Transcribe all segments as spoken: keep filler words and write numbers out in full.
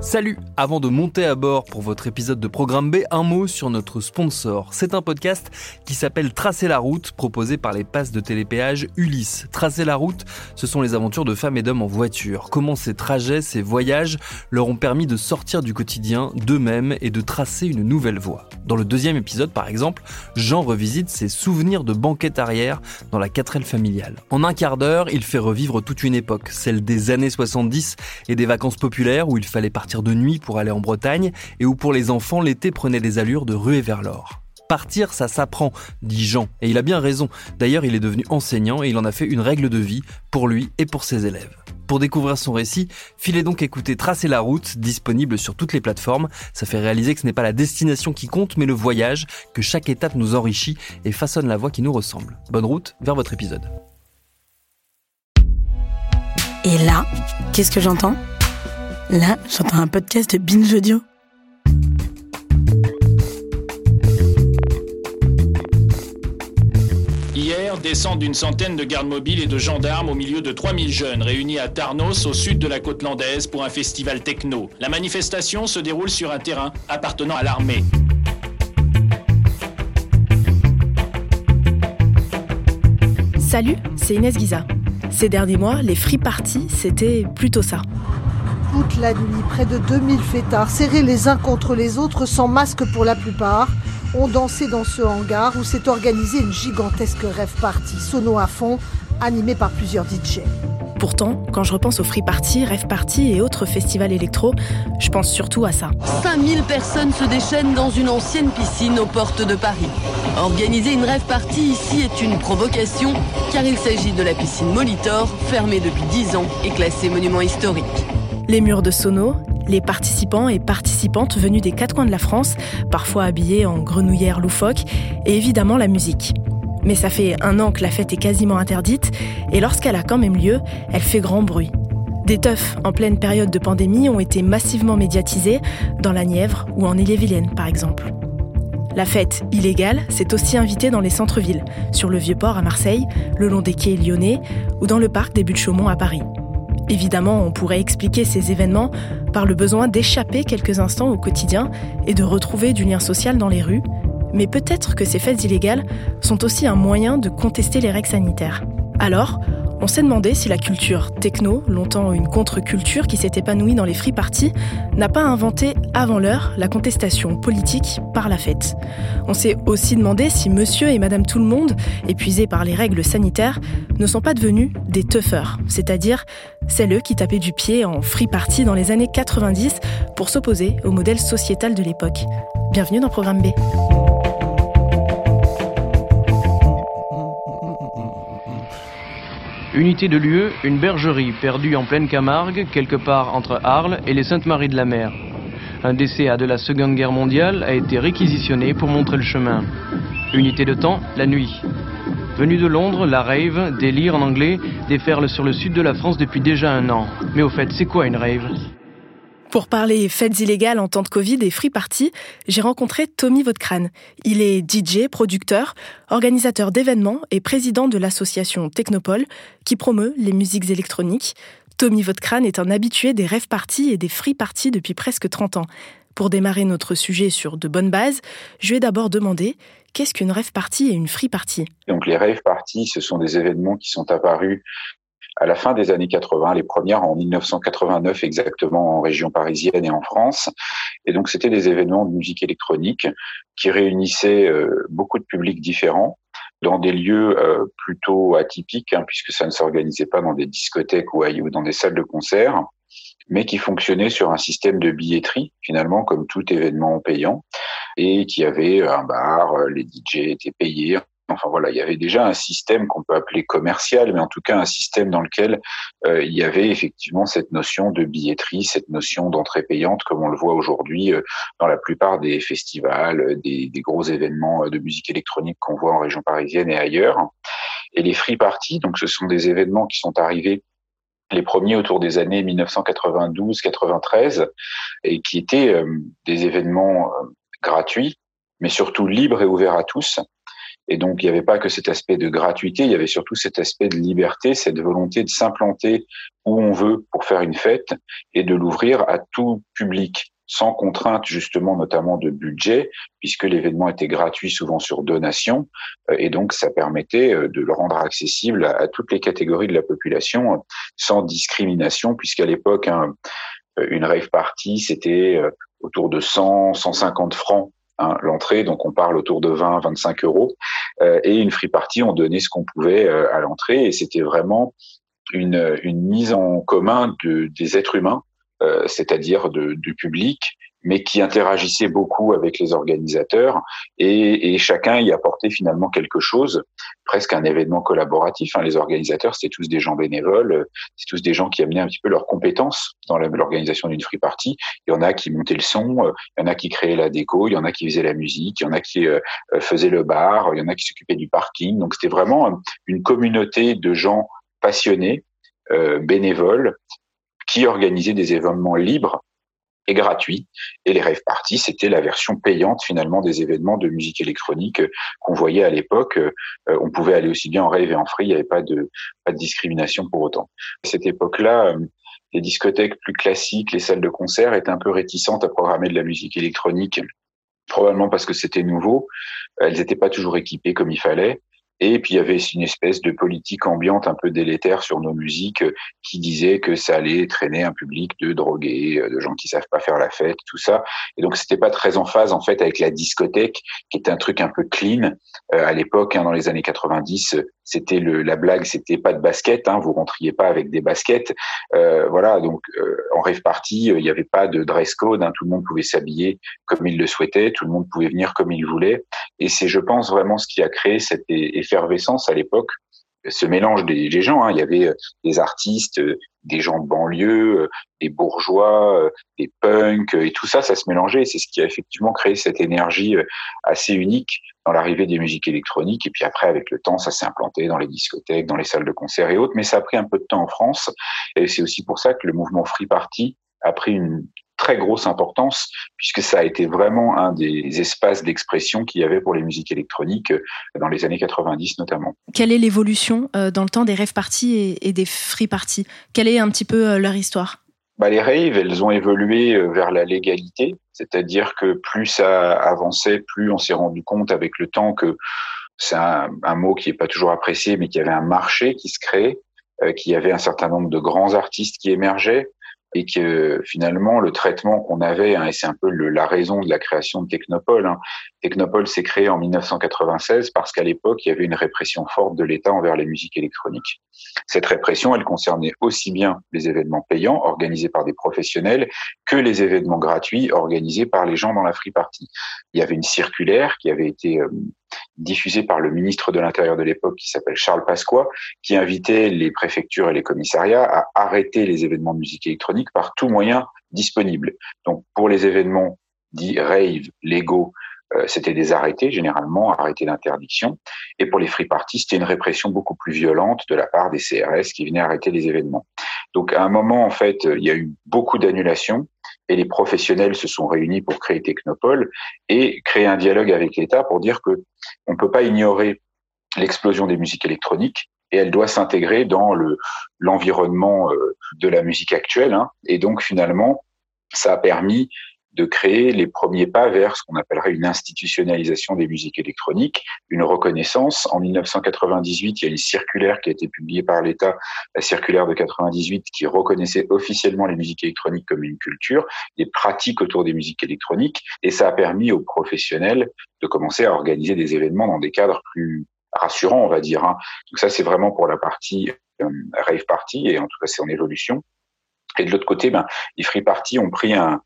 Salut! Avant de monter à bord pour votre épisode de Programme B, un mot sur notre sponsor. C'est un podcast qui s'appelle Tracer la route, proposé par les passes de télépéage Ulysse. Tracer la route, ce sont les aventures de femmes et d'hommes en voiture. Comment ces trajets, ces voyages leur ont permis de sortir du quotidien d'eux-mêmes et de tracer une nouvelle voie. Dans le deuxième épisode, par exemple, Jean revisite ses souvenirs de banquette arrière dans la quatre L familiale. En un quart d'heure, il fait revivre toute une époque, celle des années soixante-dix et des vacances populaires où il fallait partir de nuit pour aller en Bretagne et où pour les enfants, l'été prenait des allures de ruée vers l'or. Partir, ça s'apprend, dit Jean. Et il a bien raison. D'ailleurs, il est devenu enseignant et il en a fait une règle de vie pour lui et pour ses élèves. Pour découvrir son récit, filez donc écouter Tracer la route, disponible sur toutes les plateformes. Ça fait réaliser que ce n'est pas la destination qui compte, mais le voyage, que chaque étape nous enrichit et façonne la voie qui nous ressemble. Bonne route vers votre épisode. Et là, qu'est-ce que j'entends ? Là, j'entends un podcast de Binge Audio. Hier, descente d'une centaine de gardes mobiles et de gendarmes au milieu de trois mille jeunes réunis à Tarnos, au sud de la côte landaise, pour un festival techno. La manifestation se déroule sur un terrain appartenant à l'armée. Salut, c'est Inès Guiza. Ces derniers mois, les free parties, c'était plutôt ça. Toute la nuit, près de deux mille fêtards, serrés les uns contre les autres, sans masque pour la plupart, ont dansé dans ce hangar où s'est organisée une gigantesque rave party, sono à fond, animée par plusieurs D J. Pourtant, quand je repense aux free party, rave party et autres festivals électro, je pense surtout à ça. cinq mille personnes se déchaînent dans une ancienne piscine aux portes de Paris. Organiser une rave party ici est une provocation, car il s'agit de la piscine Molitor, fermée depuis dix ans et classée monument historique. Les murs de sono, les participants et participantes venus des quatre coins de la France, parfois habillés en grenouillères loufoques, et évidemment la musique. Mais ça fait un an que la fête est quasiment interdite, et lorsqu'elle a quand même lieu, elle fait grand bruit. Des teufs en pleine période de pandémie ont été massivement médiatisés, dans la Nièvre ou en Ille-et-Vilaine par exemple. La fête illégale s'est aussi invitée dans les centres-villes, sur le Vieux-Port à Marseille, le long des quais lyonnais, ou dans le parc des Buttes-Chaumont à Paris. Évidemment, on pourrait expliquer ces événements par le besoin d'échapper quelques instants au quotidien et de retrouver du lien social dans les rues, mais peut-être que ces fêtes illégales sont aussi un moyen de contester les règles sanitaires. Alors, on s'est demandé si la culture techno, longtemps une contre-culture qui s'est épanouie dans les free parties, n'a pas inventé avant l'heure la contestation politique par la fête. On s'est aussi demandé si monsieur et madame tout le monde, épuisés par les règles sanitaires, ne sont pas devenus des teufeurs, c'est-à-dire celles qui tapaient du pied en free party dans les années quatre-vingt-dix pour s'opposer au modèle sociétal de l'époque. Bienvenue dans Programme B. Unité de lieu, une bergerie perdue en pleine Camargue, quelque part entre Arles et les Saintes-Maries-de-la-Mer. Un D C A de la Seconde Guerre mondiale a été réquisitionné pour montrer le chemin. Unité de temps, la nuit. Venue de Londres, la rave, délire en anglais, déferle sur le sud de la France depuis déjà un an. Mais au fait, c'est quoi une rave ? Pour parler fêtes illégales en temps de Covid et free party, j'ai rencontré Tommy Vodkran. Il est D J, producteur, organisateur d'événements et président de l'association Technopole qui promeut les musiques électroniques. Tommy Vodkran est un habitué des rave parties et des free parties depuis presque trente ans. Pour démarrer notre sujet sur de bonnes bases, je lui ai d'abord demandé qu'est-ce qu'une rave party et une free party. Donc les rave parties, ce sont des événements qui sont apparus à la fin des années quatre-vingts, les premières en mille neuf cent quatre-vingt-neuf exactement en région parisienne et en France. Et donc c'était des événements de musique électronique qui réunissaient euh, beaucoup de publics différents dans des lieux euh, plutôt atypiques, hein, puisque ça ne s'organisait pas dans des discothèques ou dans des salles de concert, mais qui fonctionnaient sur un système de billetterie, finalement, comme tout événement payant, et qui avait un bar, les D J étaient payés, Enfin voilà, il y avait déjà un système qu'on peut appeler commercial, mais en tout cas un système dans lequel euh, il y avait effectivement cette notion de billetterie, cette notion d'entrée payante, comme on le voit aujourd'hui euh, dans la plupart des festivals, des, des gros événements de musique électronique qu'on voit en région parisienne et ailleurs. Et les free parties, donc ce sont des événements qui sont arrivés les premiers autour des années dix-neuf cent quatre-vingt-douze quatre-vingt-treize, et qui étaient euh, des événements euh, gratuits, mais surtout libres et ouverts à tous. Et donc, il n'y avait pas que cet aspect de gratuité, il y avait surtout cet aspect de liberté, cette volonté de s'implanter où on veut pour faire une fête et de l'ouvrir à tout public, sans contrainte justement notamment de budget, puisque l'événement était gratuit souvent sur donation, et donc ça permettait de le rendre accessible à, à toutes les catégories de la population, sans discrimination, puisqu'à l'époque, hein, une rave party, c'était autour de cent, cent cinquante francs. Hein, l'entrée, donc on parle autour de vingt, vingt-cinq euros, euh, et une free party, on donnait ce qu'on pouvait euh, à l'entrée, et c'était vraiment une, une mise en commun de, des êtres humains, euh, c'est-à-dire de, du public, mais qui interagissait beaucoup avec les organisateurs, et, et chacun y apportait finalement quelque chose, presque un événement collaboratif. Hein. Les organisateurs, c'était tous des gens bénévoles, c'était tous des gens qui amenaient un petit peu leurs compétences dans la, l'organisation d'une free party. Il y en a qui montaient le son, il y en a qui créaient la déco, il y en a qui faisaient la musique, il y en a qui euh, faisaient le bar, il y en a qui s'occupaient du parking. Donc c'était vraiment une communauté de gens passionnés, euh, bénévoles, qui organisaient des événements libres et gratuit. Et les rave parties, c'était la version payante finalement des événements de musique électronique qu'on voyait à l'époque. On pouvait aller aussi bien en rave et en free, il n'y avait pas de, pas de discrimination pour autant. À cette époque-là, les discothèques plus classiques, les salles de concert étaient un peu réticentes à programmer de la musique électronique, probablement parce que c'était nouveau. Elles n'étaient pas toujours équipées comme il fallait. Et puis, il y avait une espèce de politique ambiante un peu délétère sur nos musiques qui disait que ça allait traîner un public de drogués, de gens qui savent pas faire la fête, tout ça. Et donc, c'était pas très en phase, en fait, avec la discothèque, qui était un truc un peu clean. Euh, à l'époque, hein, dans les années quatre-vingt-dix, c'était le, la blague, c'était pas de basket, hein, vous rentriez pas avec des baskets. Euh, voilà, donc, euh, en rave party, il n'y avait pas de dress code, hein, tout le monde pouvait s'habiller comme il le souhaitait, tout le monde pouvait venir comme il voulait. Et c'est, je pense, vraiment ce qui a créé cet effet effervescence à l'époque, ce mélange des, des gens. Hein. Il y avait des artistes, des gens de banlieue, des bourgeois, des punks, et tout ça, ça se mélangeait. C'est ce qui a effectivement créé cette énergie assez unique dans l'arrivée des musiques électroniques. Et puis après, avec le temps, ça s'est implanté dans les discothèques, dans les salles de concert et autres. Mais ça a pris un peu de temps en France. Et c'est aussi pour ça que le mouvement Free Party a pris une très grosse importance, puisque ça a été vraiment un des espaces d'expression qu'il y avait pour les musiques électroniques dans les années quatre-vingt-dix notamment. Quelle est l'évolution euh, dans le temps des rave parties et, et des free parties ? Quelle est un petit peu euh, leur histoire ? Bah, les raves, elles ont évolué vers la légalité, c'est-à-dire que plus ça avançait, plus on s'est rendu compte avec le temps que c'est un, un mot qui n'est pas toujours apprécié, mais qu'il y avait un marché qui se créait, euh, qu'il y avait un certain nombre de grands artistes qui émergeaient, et que finalement le traitement qu'on avait, hein, et c'est un peu le, la raison de la création de Technopole, hein. Technopole s'est créé en dix-neuf cent quatre-vingt-seize parce qu'à l'époque il y avait une répression forte de l'État envers les musiques électroniques. Cette répression, elle concernait aussi bien les événements payants organisés par des professionnels que les événements gratuits organisés par les gens dans la free party. Il y avait une circulaire qui avait été euh, diffusée par le ministre de l'Intérieur de l'époque qui s'appelle Charles Pasqua, qui invitait les préfectures et les commissariats à arrêter les événements de musique électronique par tout moyen disponible. Donc pour les événements dits rave, légaux, euh, c'était des arrêtés, généralement arrêtés d'interdiction. Et pour les free parties, c'était une répression beaucoup plus violente de la part des C R S qui venaient arrêter les événements. Donc à un moment, en fait, il y a eu beaucoup d'annulations. Et les professionnels se sont réunis pour créer Technopole et créer un dialogue avec l'État pour dire que on peut pas ignorer l'explosion des musiques électroniques et elle doit s'intégrer dans le, l'environnement de la musique actuelle. Hein. Et donc, finalement, ça a permis de créer les premiers pas vers ce qu'on appellerait une institutionnalisation des musiques électroniques, une reconnaissance. En dix-neuf cent quatre-vingt-dix-huit, il y a une circulaire qui a été publiée par l'État, la circulaire de quatre-vingt-dix-huit, qui reconnaissait officiellement les musiques électroniques comme une culture, des pratiques autour des musiques électroniques, et ça a permis aux professionnels de commencer à organiser des événements dans des cadres plus rassurants, on va dire. Donc ça, c'est vraiment pour la partie euh, rave party, et en tout cas, c'est en évolution. Et de l'autre côté, ben, les free parties ont pris un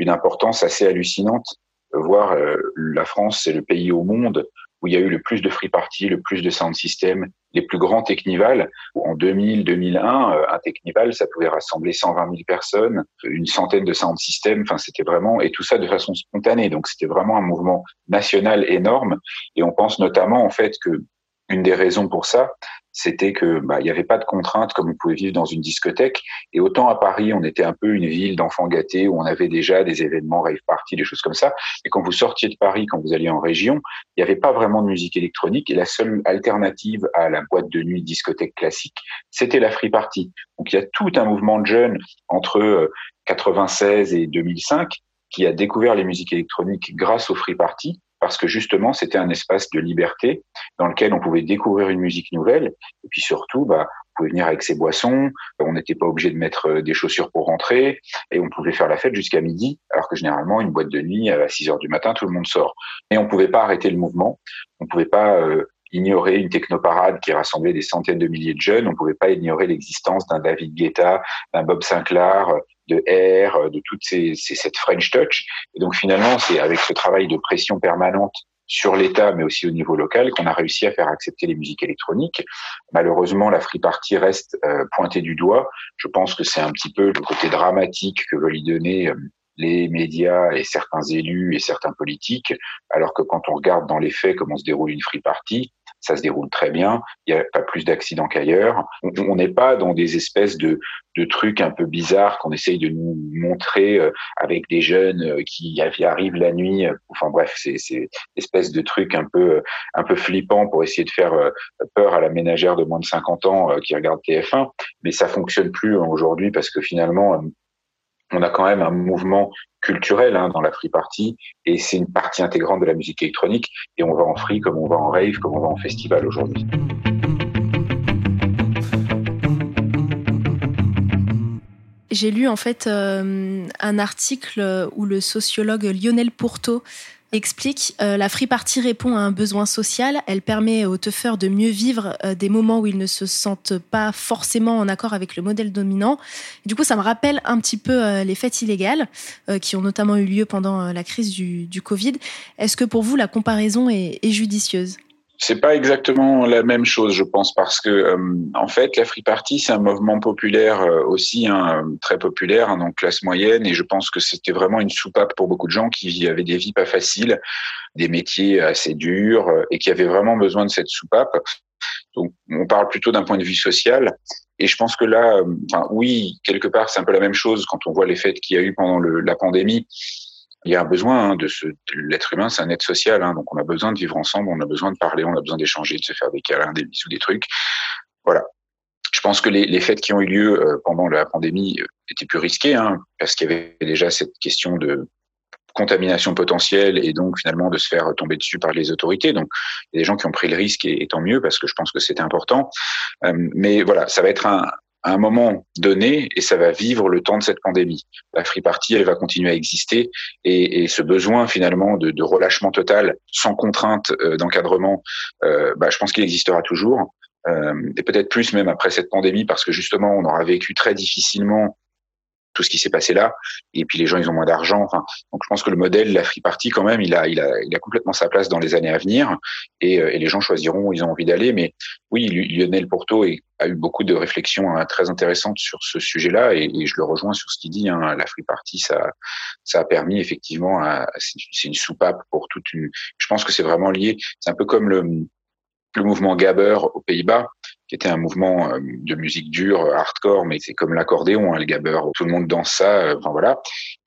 une importance assez hallucinante, voire euh, la France, c'est le pays au monde où il y a eu le plus de free party, le plus de sound system, les plus grands technivals. En deux mille, deux mille un, un technival, ça pouvait rassembler cent vingt mille personnes, une centaine de sound system. Enfin, c'était vraiment, et tout ça de façon spontanée. Donc, c'était vraiment un mouvement national énorme. Et on pense notamment, en fait, que une des raisons pour ça, c'était que, bah, il n'y avait pas de contraintes comme on pouvait vivre dans une discothèque. Et autant à Paris, on était un peu une ville d'enfants gâtés où on avait déjà des événements, rave party, des choses comme ça. Et quand vous sortiez de Paris, quand vous alliez en région, il n'y avait pas vraiment de musique électronique. Et la seule alternative à la boîte de nuit discothèque classique, c'était la free party. Donc, il y a tout un mouvement de jeunes entre quatre-vingt-seize et deux mille cinq qui a découvert les musiques électroniques grâce aux free party, parce que justement, c'était un espace de liberté dans lequel on pouvait découvrir une musique nouvelle. Et puis surtout, bah, on pouvait venir avec ses boissons, on n'était pas obligé de mettre des chaussures pour rentrer, et on pouvait faire la fête jusqu'à midi, alors que généralement, une boîte de nuit, à six heures du matin, tout le monde sort. Et on ne pouvait pas arrêter le mouvement, on ne pouvait pas euh, ignorer une technoparade qui rassemblait des centaines de milliers de jeunes, on ne pouvait pas ignorer l'existence d'un David Guetta, d'un Bob Sinclair, de air, de toute ces, ces, cette French touch. Et donc finalement, c'est avec ce travail de pression permanente sur l'État, mais aussi au niveau local, qu'on a réussi à faire accepter les musiques électroniques. Malheureusement, la free party reste euh, pointée du doigt. Je pense que c'est un petit peu le côté dramatique que veulent y donner euh, les médias et certains élus et certains politiques, alors que quand on regarde dans les faits comment se déroule une free party, ça se déroule très bien, il n'y a pas plus d'accidents qu'ailleurs. On n'est pas dans des espèces de, de trucs un peu bizarres qu'on essaye de nous montrer avec des jeunes qui arrivent la nuit. Enfin bref, c'est, c'est espèce de trucs un peu, un peu flippants pour essayer de faire peur à la ménagère de moins de cinquante ans qui regarde T F un. Mais ça fonctionne plus aujourd'hui parce que finalement, on a quand même un mouvement culturel hein, dans la free party, et c'est une partie intégrante de la musique électronique, et on va en free comme on va en rave, comme on va en festival aujourd'hui. J'ai lu en fait euh, un article où le sociologue Lionel Pourteau explique euh, la free party répond à un besoin social, elle permet aux teufeurs de mieux vivre euh, des moments où ils ne se sentent pas forcément en accord avec le modèle dominant. Et du coup, ça me rappelle un petit peu euh, les fêtes illégales euh, qui ont notamment eu lieu pendant euh, la crise du, du Covid. Est-ce que pour vous, la comparaison est, est judicieuse ? C'est pas exactement la même chose, je pense, parce que euh, en fait, la free party, c'est un mouvement populaire euh, aussi, hein, très populaire, hein, donc classe moyenne, et je pense que c'était vraiment une soupape pour beaucoup de gens qui avaient des vies pas faciles, des métiers assez durs, et qui avaient vraiment besoin de cette soupape. Donc, on parle plutôt d'un point de vue social. Et je pense que là, euh, enfin, oui, quelque part, c'est un peu la même chose quand on voit les fêtes qu'il y a eu pendant le, la pandémie. Il y a un besoin hein, de ce, l'être humain, c'est un être social, hein, donc on a besoin de vivre ensemble, on a besoin de parler, on a besoin d'échanger, de se faire des câlins, des bisous, des trucs. Voilà. Je pense que les, les fêtes qui ont eu lieu pendant la pandémie étaient plus risquées, hein, parce qu'il y avait déjà cette question de contamination potentielle et donc finalement de se faire tomber dessus par les autorités. Donc il y a des gens qui ont pris le risque et, et tant mieux parce que je pense que c'était important. Euh, mais voilà, ça va être un à un moment donné, et ça va vivre le temps de cette pandémie. La free party, elle va continuer à exister, et, et ce besoin finalement de, de relâchement total, sans contrainte euh, d'encadrement, euh, bah, je pense qu'il existera toujours, euh, et peut-être plus même après cette pandémie, parce que justement, on aura vécu très difficilement tout ce qui s'est passé là, et puis les gens, ils ont moins d'argent. Enfin, donc, je pense que le modèle, la free party, quand même, il a, il a, il a complètement sa place dans les années à venir, et, et les gens choisiront où ils ont envie d'aller. Mais oui, Lionel Pourteau est a eu beaucoup de réflexions hein, très intéressantes sur ce sujet-là, et, et je le rejoins sur ce qu'il dit. Hein, la free party, ça, ça a permis effectivement, à, c'est une soupape pour toute une. Je pense que c'est vraiment lié. C'est un peu comme le, le mouvement gabber aux Pays-Bas, qui était un mouvement de musique dure, hardcore, mais c'est comme l'accordéon, hein, le gabber. Tout le monde danse ça. Enfin voilà.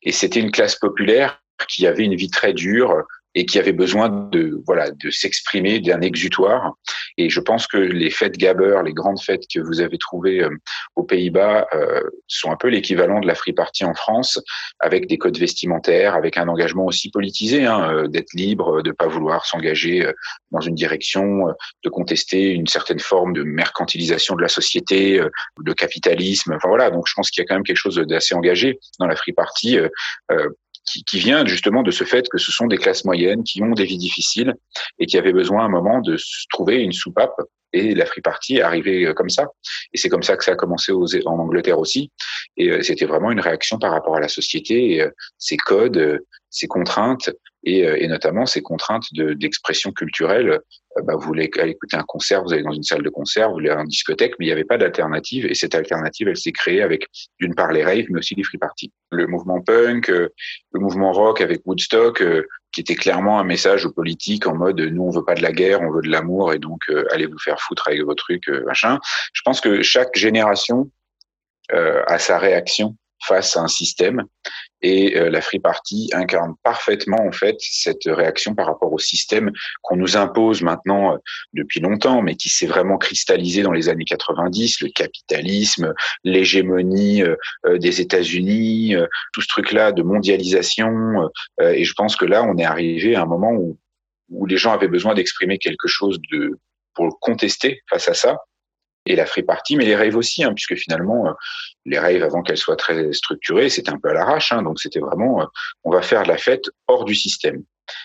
Et c'était une classe populaire qui avait une vie très dure et qui avait besoin de voilà de s'exprimer, d'un exutoire. Et je pense que les fêtes gabber, les grandes fêtes que vous avez trouvées euh, aux Pays-Bas euh, sont un peu l'équivalent de la free party en France, avec des codes vestimentaires, avec un engagement aussi politisé, hein, euh, d'être libre, de pas vouloir s'engager euh, dans une direction, euh, de contester une certaine forme de mercantilisation de la société, euh, de capitalisme. Enfin voilà, donc je pense qu'il y a quand même quelque chose d'assez engagé dans la free party. Euh, euh, Qui, qui vient justement de ce fait que ce sont des classes moyennes qui ont des vies difficiles et qui avaient besoin à un moment de se trouver une soupape, et la free party est arrivée comme ça. Et c'est comme ça que ça a commencé aux, en Angleterre aussi. Et c'était vraiment une réaction par rapport à la société, et ses codes, ses contraintes, et, et notamment ces contraintes de, d'expression culturelle. Bah, vous voulez aller écouter un concert, vous allez dans une salle de concert, vous voulez aller en discothèque, mais il n'y avait pas d'alternative, et cette alternative, elle s'est créée avec, d'une part, les raves, mais aussi les free parties. Le mouvement punk, le mouvement rock avec Woodstock, qui était clairement un message aux politiques en mode « nous, on veut pas de la guerre, on veut de l'amour, et donc euh, allez vous faire foutre avec vos trucs, machin ». Je pense que chaque génération euh, a sa réaction face à un système, et euh, la free party incarne parfaitement en fait cette réaction par rapport au système qu'on nous impose maintenant euh, depuis longtemps, mais qui s'est vraiment cristallisé dans les années quatre-vingt-dix, le capitalisme, l'hégémonie euh, des États-Unis, euh, tout ce truc-là de mondialisation, euh, et je pense que là on est arrivé à un moment où, où les gens avaient besoin d'exprimer quelque chose de, pour le contester face à ça. Et la free party, mais les raves aussi, hein, puisque finalement, euh, les raves, avant qu'elles soient très structurées, c'était un peu à l'arrache. Hein, donc, c'était vraiment, euh, on va faire de la fête hors du système.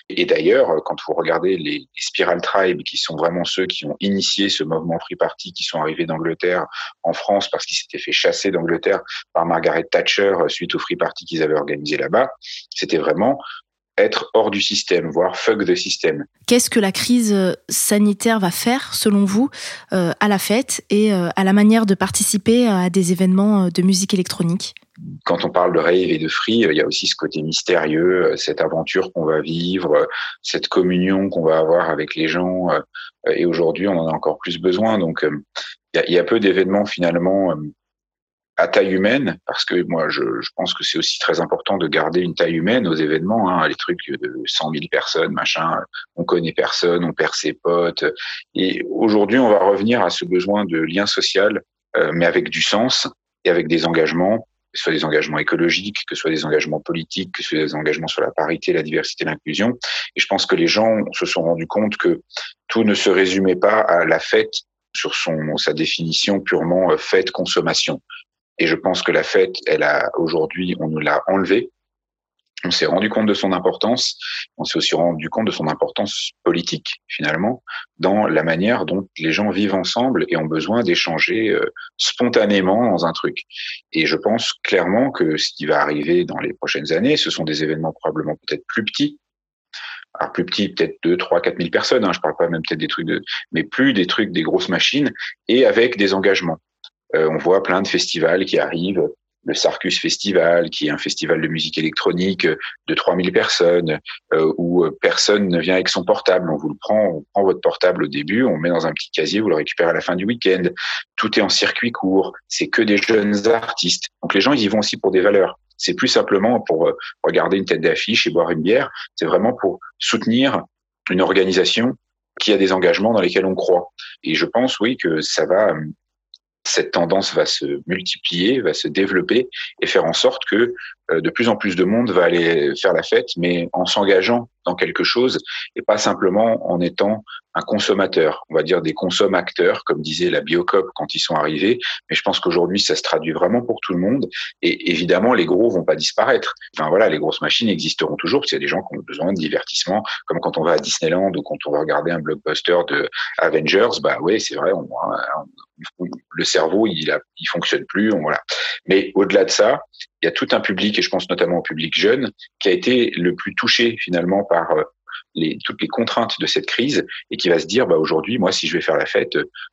Et d'ailleurs, quand vous regardez les, les Spiral Tribe, qui sont vraiment ceux qui ont initié ce mouvement free party, qui sont arrivés d'Angleterre en France, parce qu'ils s'étaient fait chasser d'Angleterre par Margaret Thatcher suite au free party qu'ils avaient organisé là-bas, c'était vraiment être hors du système, voire fuck the system. Qu'est-ce que la crise sanitaire va faire, selon vous, euh, à la fête et euh, à la manière de participer à des événements de musique électronique ? Quand on parle de rave et de free, il y a aussi ce côté mystérieux, cette aventure qu'on va vivre, cette communion qu'on va avoir avec les gens. Et aujourd'hui, on en a encore plus besoin. Donc, il y, y a peu d'événements, finalement, à taille humaine, parce que moi, je, je pense que c'est aussi très important de garder une taille humaine aux événements, hein, les trucs de cent mille personnes, machin, on connaît personne, on perd ses potes. Et aujourd'hui, on va revenir à ce besoin de lien social, euh, mais avec du sens et avec des engagements, que ce soit des engagements écologiques, que ce soit des engagements politiques, que ce soit des engagements sur la parité, la diversité, l'inclusion. Et je pense que les gens se sont rendus compte que tout ne se résumait pas à la fête sur son, sa définition purement fête-consommation. Et je pense que la fête, elle a, aujourd'hui, on nous l'a enlevée. On s'est rendu compte de son importance. On s'est aussi rendu compte de son importance politique, finalement, dans la manière dont les gens vivent ensemble et ont besoin d'échanger euh, spontanément dans un truc. Et je pense clairement que ce qui va arriver dans les prochaines années, ce sont des événements probablement peut-être plus petits. Alors, plus petits, peut-être deux, trois, quatre mille personnes, hein. Je parle pas même peut-être des trucs de, mais plus des trucs, des grosses machines et avec des engagements. Euh, on voit plein de festivals qui arrivent, le Sarcus Festival, qui est un festival de musique électronique de trois mille personnes, euh, où personne ne vient avec son portable. On vous le prend, on prend votre portable au début, on le met dans un petit casier, vous le récupérez à la fin du week-end. Tout est en circuit court, c'est que des jeunes artistes. Donc les gens, ils y vont aussi pour des valeurs. C'est plus simplement pour euh, regarder une tête d'affiche et boire une bière. C'est vraiment pour soutenir une organisation qui a des engagements dans lesquels on croit. Et je pense, oui, que ça va... Euh, cette tendance va se multiplier, va se développer et faire en sorte que euh, de plus en plus de monde va aller faire la fête, mais en s'engageant dans quelque chose et pas simplement en étant un consommateur. On va dire des consomme-acteurs, comme disait la Biocop quand ils sont arrivés. Mais je pense qu'aujourd'hui, ça se traduit vraiment pour tout le monde. Et évidemment, les gros vont pas disparaître. Enfin voilà, les grosses machines existeront toujours parce qu'il y a des gens qui ont besoin de divertissement, comme quand on va à Disneyland ou quand on va regarder un blockbuster de Avengers. Bah oui, c'est vrai, on, on, le cerveau, il, a, il fonctionne plus. On, voilà. Mais au-delà de ça, il y a tout un public, et je pense notamment au public jeune, qui a été le plus touché finalement par les, toutes les contraintes de cette crise et qui va se dire, bah, aujourd'hui, moi, si je vais faire la fête,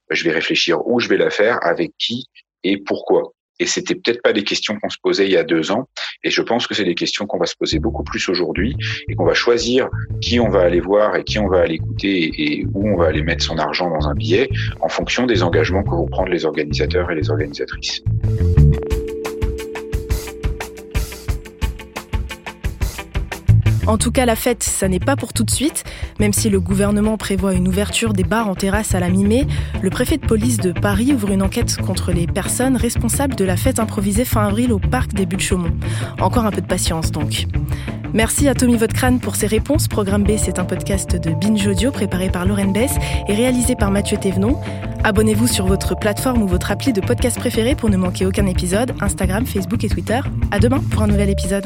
je vais réfléchir où je vais la faire, avec qui et pourquoi. Et c'était peut-être pas des questions qu'on se posait il y a deux ans. Et je pense que c'est des questions qu'on va se poser beaucoup plus aujourd'hui et qu'on va choisir qui on va aller voir et qui on va aller écouter et où on va aller mettre son argent dans un billet en fonction des engagements que vont prendre les organisateurs et les organisatrices. En tout cas, la fête, ça n'est pas pour tout de suite. Même si le gouvernement prévoit une ouverture des bars en terrasse à la mi-mai, le préfet de police de Paris ouvre une enquête contre les personnes responsables de la fête improvisée fin avril au parc des Buttes-Chaumont. Encore un peu de patience, donc. Merci à Tommy Vodkran pour ses réponses. Programme B, c'est un podcast de Binge Audio préparé par Lorraine Bess et réalisé par Mathieu Thévenon. Abonnez-vous sur votre plateforme ou votre appli de podcast préféré pour ne manquer aucun épisode. Instagram, Facebook et Twitter. À demain pour un nouvel épisode.